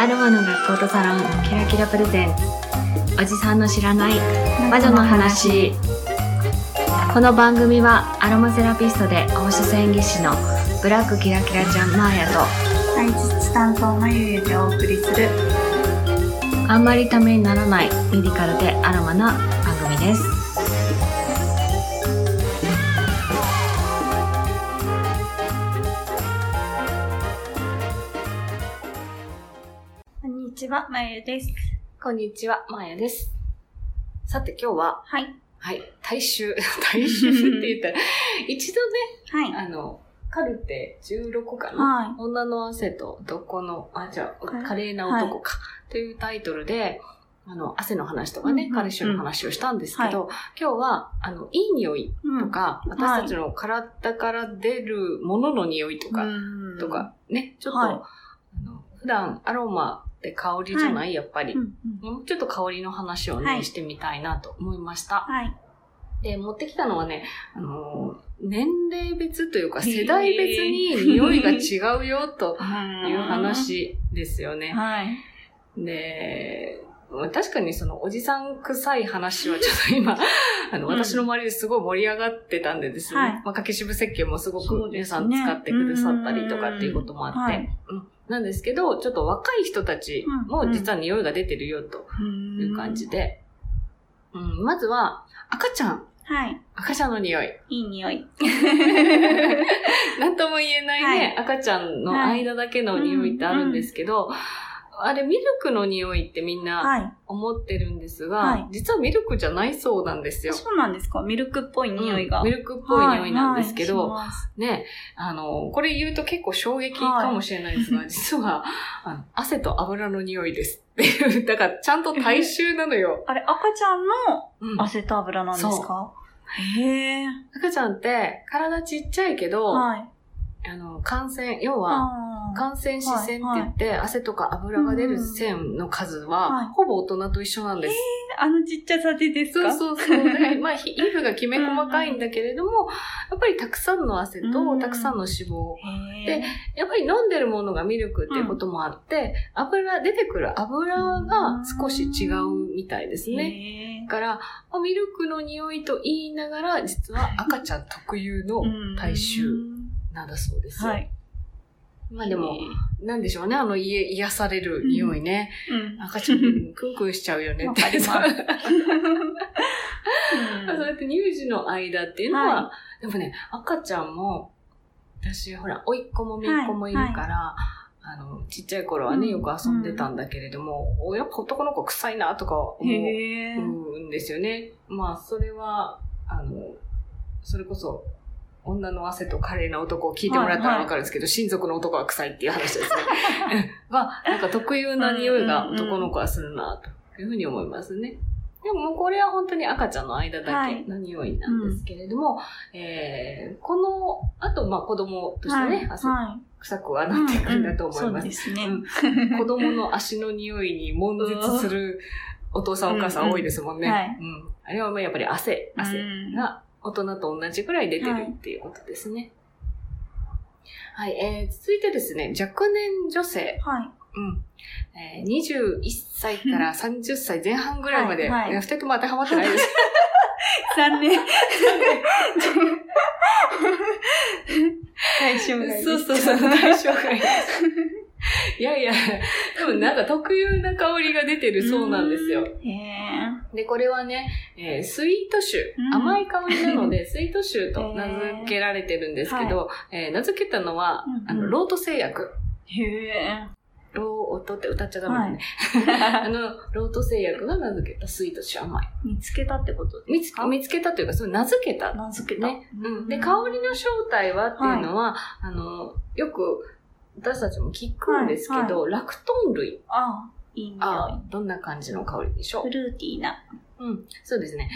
アルマの学校とサロンキラキラプレゼンおじさんの知らない魔女の話。この番組はアロマセラピストで放射線技師のブラックキラキラちゃんマーヤと体質担当のゆゆでお送りするあんまりためにならないメディカルでアロマな番組です。こんにちは、まゆです。こんにちは、まやです。さて今日は、大衆って言ったら一度ね、カルテ16かな、女の汗と男の華麗な男か、というタイトルで汗の話とかね、カルシウムの話をしたんですけど、今日は、いい匂いとか、私たちの体から出るものの匂いとか、ね、ちょっと、普段アロマで香りじゃない、やっぱり、もうちょっと香りの話をね、してみたいなと思いました。で持ってきたのはね、年齢別というか世代別に匂いが違うよという話ですよね。で確かにそのおじさん臭い話はちょっと今私の周りですごい盛り上がってたんでですね。柿渋石鹸もすごく皆さん使ってくださったりとかっていうこともあって、なんですけど、ちょっと若い人たちも実は匂いが出てるよという感じで。まずは、赤ちゃん。赤ちゃんの匂い。いい匂い。なんとも言えないね、赤ちゃんの間だけの匂いってあるんですけど、あれミルクの匂いってみんな思ってるんですが、実はミルクじゃないそうなんですよ。そうなんですか？ミルクっぽい匂いが。ミルクっぽい匂いなんですけど、ね、これ言うと結構衝撃かもしれないですが、実は汗と油の匂いですっていう。だからちゃんと大衆なのよ。あれ赤ちゃんの汗と油なんですか？へー。赤ちゃんって体ちっちゃいけど、感染、要は、感染視線って言って、汗とか油が出る線の数は、ほぼ大人と一緒なんです。ちっちゃさでですか？そう。まあ、皮膚がきめ細かいんだけれども、やっぱりたくさんの汗と、たくさんの脂肪。で、やっぱり飲んでるものがミルクっていうこともあって、出てくる油が少し違うみたいですね。だから、ミルクの匂いと言いながら、実は赤ちゃん特有の体臭。だそうです。まあでも、なんでしょうね、癒される匂いね。赤ちゃん、クンクンしちゃうよねって。そうやって乳児の間っていうのは、でもね、赤ちゃんも、私、ほら、甥っ子も姪っ子もいるから、ちっちゃい頃はね、よく遊んでたんだけれども、やっぱ男の子臭いなとか思うんですよね。まあ、それは、それこそ、女の汗と華麗な男を聞いてもらったらわかるんですけど、親族の男は臭いっていう話ですね。なんか特有な匂いが男の子はするなというふうに思いますね。でもこれは本当に赤ちゃんの間だけの匂いなんですけれども、この後、子供としてね、汗臭くはなっていくんだと思います。子供の足の匂いに悶絶するお父さんお母さん多いですもんね。あれはやっぱり汗が大人と同じくらい出てるっていうことですね。続いてですね、若年女性。21歳から30歳前半ぐらいまで、2人とも当てはまってないです。残念。対象外。そう、対象外です。でもなんか特有な香りが出てるそうなんですよ。で、これはね、スイート臭、甘い香りなので、スイート臭と名付けられてるんですけど、名付けたのは、ロート製薬。ロートって歌っちゃダメだね。ロート製薬が名付けたスイート臭、甘い。見つけたってことですか？見つけたというか、それ名付けた。名付けた。で、香りの正体はっていうのは、よく、私たちも聞くんですけど、ラクトン類。いい匂い。どんな感じの香りでしょう？フルーティーな。そうですね。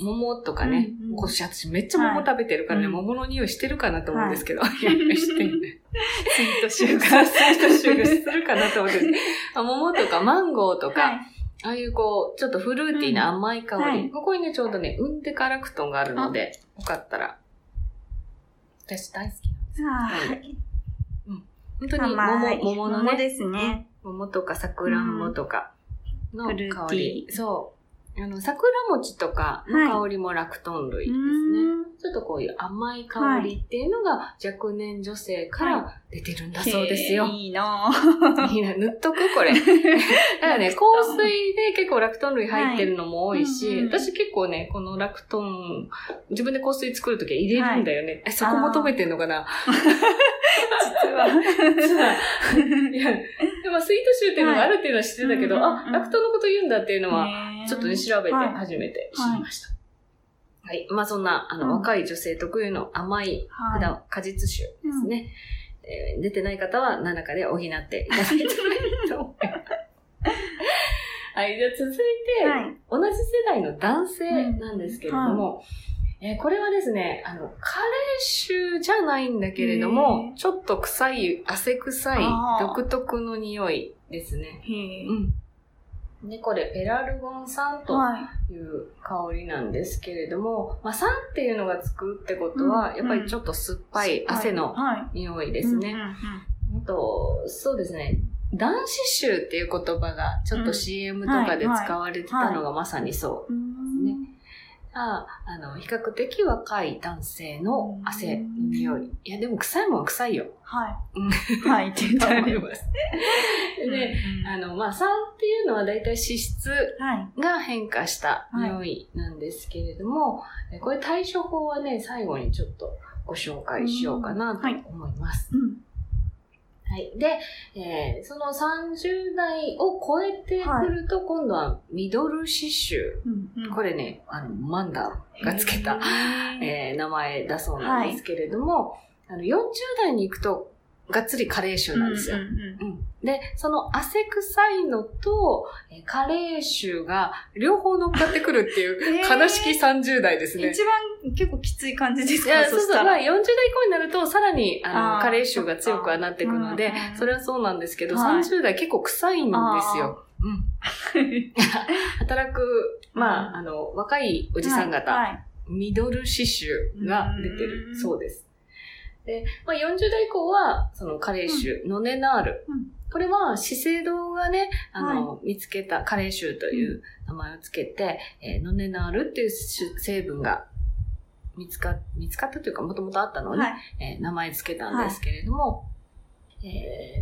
桃とかね。私めっちゃ桃食べてるからね、桃の匂いしてるかなと思うんですけど。してるね。スイート臭がするかなと思って。桃とかマンゴーとか、ああいうちょっとフルーティーな甘い香り。ここにね、ちょうどね、ウンデカラクトンがあるので、よかったら。私大好きなんです。本当に桃ですね。桃とかさくらんぼとかの香り、うん、そう桜餅とかの香りもラクトン類ですね、はい、ちょっとこういう甘い香りっていうのが若年女性から出てるんだそうですよ、はい、いいな塗っとくこれだからね、香水で結構ラクトン類入ってるのも多いし、はいうんうん、私結構ねこのラクトン自分で香水作るときは入れるんだよね、はい、そこ求めてんのかな実はいやでもスイート臭っていうのがあるっていうのは知ってたけど、はい、あ、ラクトンのこと言うんだっていうのはちょっとね調べて初めて知りました。はい、はいはい、まあそんな若い女性特有の甘い普段果実臭ですね、はいうん出てない方は何らかで補っていただけたらいいと思います。はい、じゃあ続いて、はい、同じ世代の男性なんですけれども。うんはいこれはですね、カレー臭じゃないんだけれども、ちょっと臭い、汗臭い、独特の匂いですね。うん、で、これ、ペラルゴン酸という香りなんですけれども、はい、まあ、酸っていうのがつくってことは、やっぱりちょっと酸っぱい汗の匂いですね。あと、そうですね。男子臭っていう言葉が、ちょっと CM とかで使われてたのがまさにそう。比較的若い男性の汗の匂い。いや、でも臭いもんは臭いよ。はい。はい、って言ってます。で、まあ、酸っていうのはだいたい脂質が変化した匂いなんですけれども、はい、これ対処法はね、最後にちょっとご紹介しようかなと思います。はいうんはい。で、その30代を超えてくると、今度はミドル脂臭、はいうんうん。これね、マンダがつけた、名前だそうなんですけれども、はい、40代に行くと、がっつりカレー臭なんですよ。うんうんうん、で、その汗臭いのと、カレー臭が両方乗っかってくるっていう、悲しき30代ですね。一番結構きつい感じですかね。そうそう。まあ、40代以降になると、さらにカレー臭が強くはなってくので、それはそうなんですけど、はい、30代結構臭いんですよ。うん、働く、まあ、若いおじさん方、はいはい、ミドル脂臭が出てるそうです。でまあ、40代以降は、そのカレー臭、ノネナール。うん、これは、資生堂がね、はい、見つけたカレー臭という名前をつけて、ノネナールっていう成分が見つかったというか、もともとあったのをね、はい名前つけたんですけれども、はい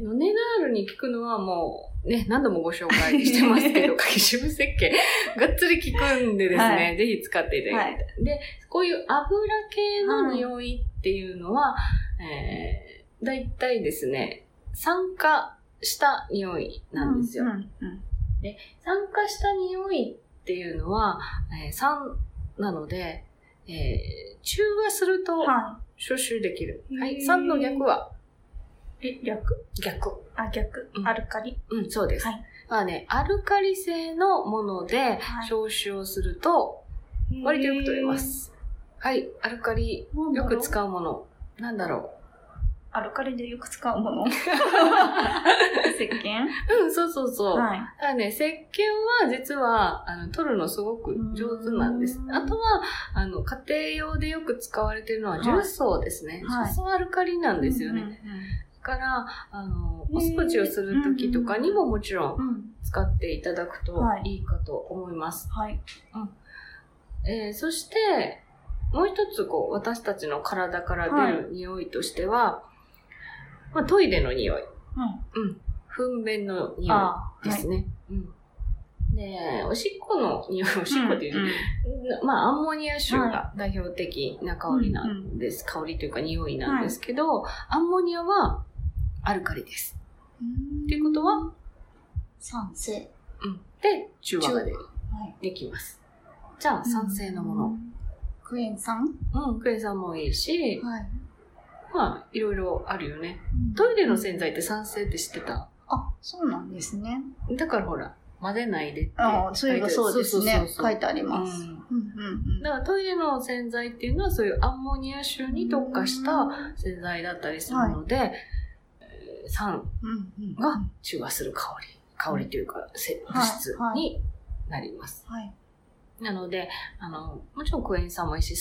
ノネナールに効くのはもう、ね、何度もご紹介してますけど、柿渋石鹸、がっつり効くんでですね、はい、ぜひ使っていただきたい。はい、で、こういう油系の匂い、はいっていうのは、だいたいですね、酸化した匂いなんですよ。うんうんうん、で酸化した匂いっていうのは、酸なので、中和すると消臭できる。はい、酸の逆は逆、アルカリ。うん、そうです。はい、まあね、アルカリ性のもので消臭をすると割とよく取れます。はい、アルカリ、よく使うもの。なんだろう。アルカリでよく使うもの石鹸うん、そうそうそう。はい、だからね、石鹸は実は、取るのすごく上手なんです。あとは、家庭用でよく使われてるのは重曹ですね。重曹アルカリなんですよね。はい、だから、お掃除をするときとかにももちろん使っていただくといいかと思います。はい。うん、そして、もう一つこう私たちの体から出る匂いとしては、はいまあ、トイレの匂い、うんうん、糞便の匂いですね、はいうん、でおしっこの匂いおしっこっていう、うん、まあアンモニア臭が代表的な香りなんです、はい、香りというか匂いなんですけど、はい、アンモニアはアルカリですっていうことは酸性、うん、で中和ができます、はい、じゃあ酸性のもの、うんクエン酸？うん、クエン酸もいいし、はい、まあ、いろいろあるよね、うん。トイレの洗剤って酸性って知ってた？あ、そうなんですね。だからほら、混ぜないでって。ああ、そういえばそうですね。書いてあります。うんうんうん、だからトイレの洗剤っていうのはそういうアンモニア臭に特化した洗剤だったりするので、はい酸が中和する香りというか、物質になります。はいはいなので、もちろんクエン酸もいいし、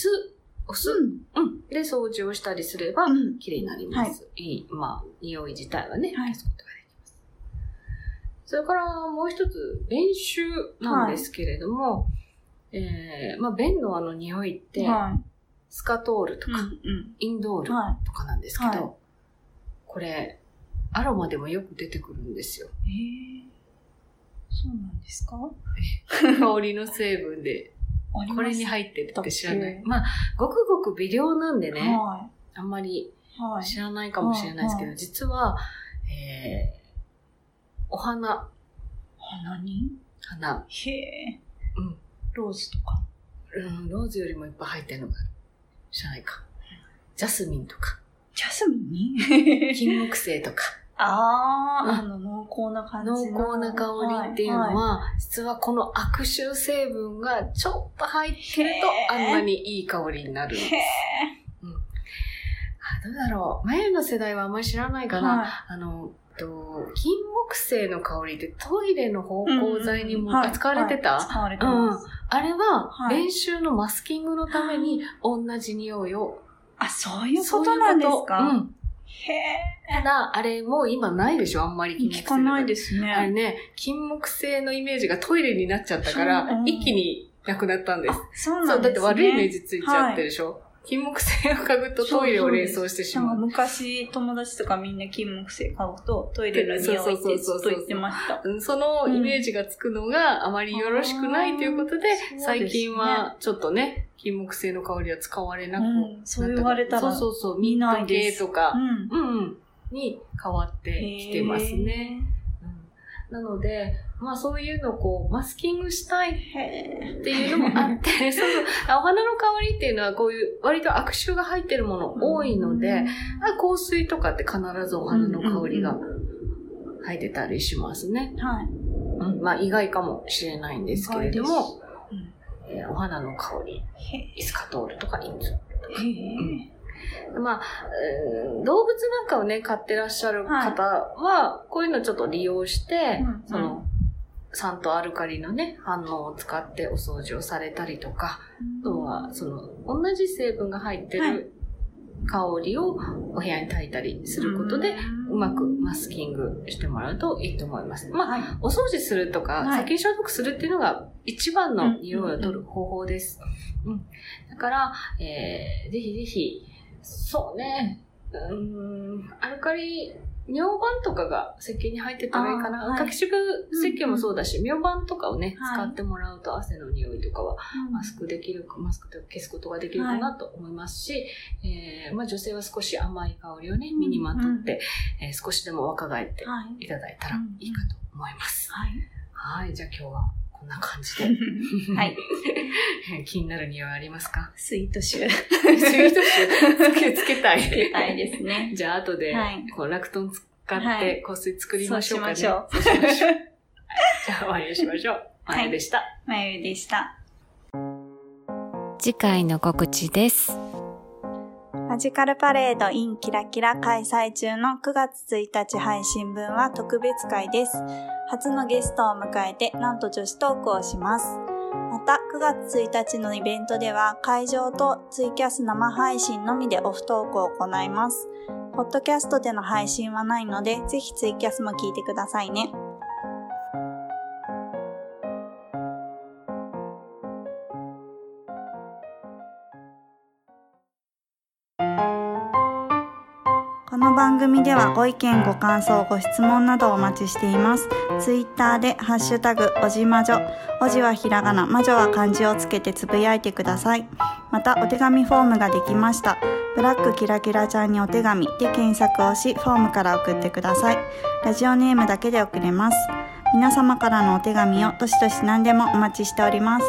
お酢、うんうん、で掃除をしたりすれば、綺麗になります。うんはい、いい、まあ、匂い自体はね、消すことができます。それからもう一つ、便臭なんですけれども、はいまあ、便のあの匂いって、はい、スカトールとか、うんうん、インドールとかなんですけど、はい、これ、アロマでもよく出てくるんですよ。そうなんですか？香りの成分で、これに入ってるって知らない。まあ、ごくごく微量なんでね、はい、あんまり知らないかもしれないですけど、はいはい、実は、お花。花に？花。へえ。うん。ローズとか。うん、ローズよりもいっぱい入ってるのが知らないか。ジャスミンとか。ジャスミン？金木犀とか。ああ、うん、あの濃厚な感じの。濃厚な香りっていうのは、はいはい、実はこの悪臭成分がちょっと入ってるとあんなにいい香りになるんです。へー、うん、あ、どうだろう。前の世代はあんまり知らないかな。はい、金木犀の香りってトイレの芳香剤にも、うんうん、使われてた、はいはい、使われてます、うん、あれは、はい、練習のマスキングのために同じ匂いを。あ、そういうことなんですか？うん。へぇ。ただ、あれもう今ないでしょ、あんまり金木犀。聞かないですね。あれね、金木犀のイメージがトイレになっちゃったから、一気になくなったんです。そうなんですね。そう、だって悪いイメージついちゃってるでしょ、はい、金木犀を嗅ぐとトイレを連想してしまう。昔、友達とかみんな金木犀嗅ぐとトイレの匂いってずっと言ってました。そのイメージがつくのがあまりよろしくないということで、うん、最近はちょっとね、金木犀の香りは使われなくなった、うん。そう言われたら。そうそうそう、ミント系とか、うんうん、に変わってきてますね。なので、まあそういうのをこう、マスキングしたいっていうのもあって、そうそう、お花の香りっていうのはこういう割と悪臭が入ってるもの多いので、うん、香水とかって必ずお花の香りが入ってたりしますね。うんうんうん、まあ意外かもしれないんですけれども、うん、お花の香り、スカトールとかインズとか。まあ、動物なんかをね、飼ってらっしゃる方は、こういうのちょっと利用して、はい、その、酸とアルカリのね、反応を使ってお掃除をされたりとか、あとは、その、同じ成分が入ってる香りをお部屋に焚いたりすることで、うまくマスキングしてもらうといいと思います。まあ、はい、お掃除するとか、殺菌消毒するっていうのが一番の匂いを取る方法です。うん。だから、ぜひぜひ、そうね、アルカリ、明板とかが石鹸に入ってたらいいかな。かきしぶ石鹸もそうだし、明板とかをね、使ってもらうと汗の匂いとかはマスクで消すことができるかなと思いますし、まあ女性は少し甘い香りをね、身にまとって、少しでも若返っていただいたらいいかと思います。はい、じゃあ今日はこんな感じで。はい。気になる匂いありますか？スイート臭。つけたい。つけたいですね。じゃあ後で、ラクトン使って香水作りましょうかね。そうしましょう。じゃあ終わりにしましょう。まゆでした。まゆでした。次回の告知です。マジカルパレード in キラキラ開催中の9月1日配信分は特別会です。初のゲストを迎えてなんと女子トークをします。また9月1日のイベントでは会場とツイキャス生配信のみでオフトークを行います。ポッドキャストでの配信はないのでぜひツイキャスも聞いてくださいね。この番組ではご意見、ご感想、ご質問などお待ちしています。ツイッターでハッシュタグおじまじょ、おじはひらがな、まじょは漢字をつけてつぶやいてください。またお手紙フォームができました。ブラックキラキラちゃんにお手紙で検索をし、フォームから送ってください。ラジオネームだけで送れます。皆様からのお手紙をどしどし何でもお待ちしております。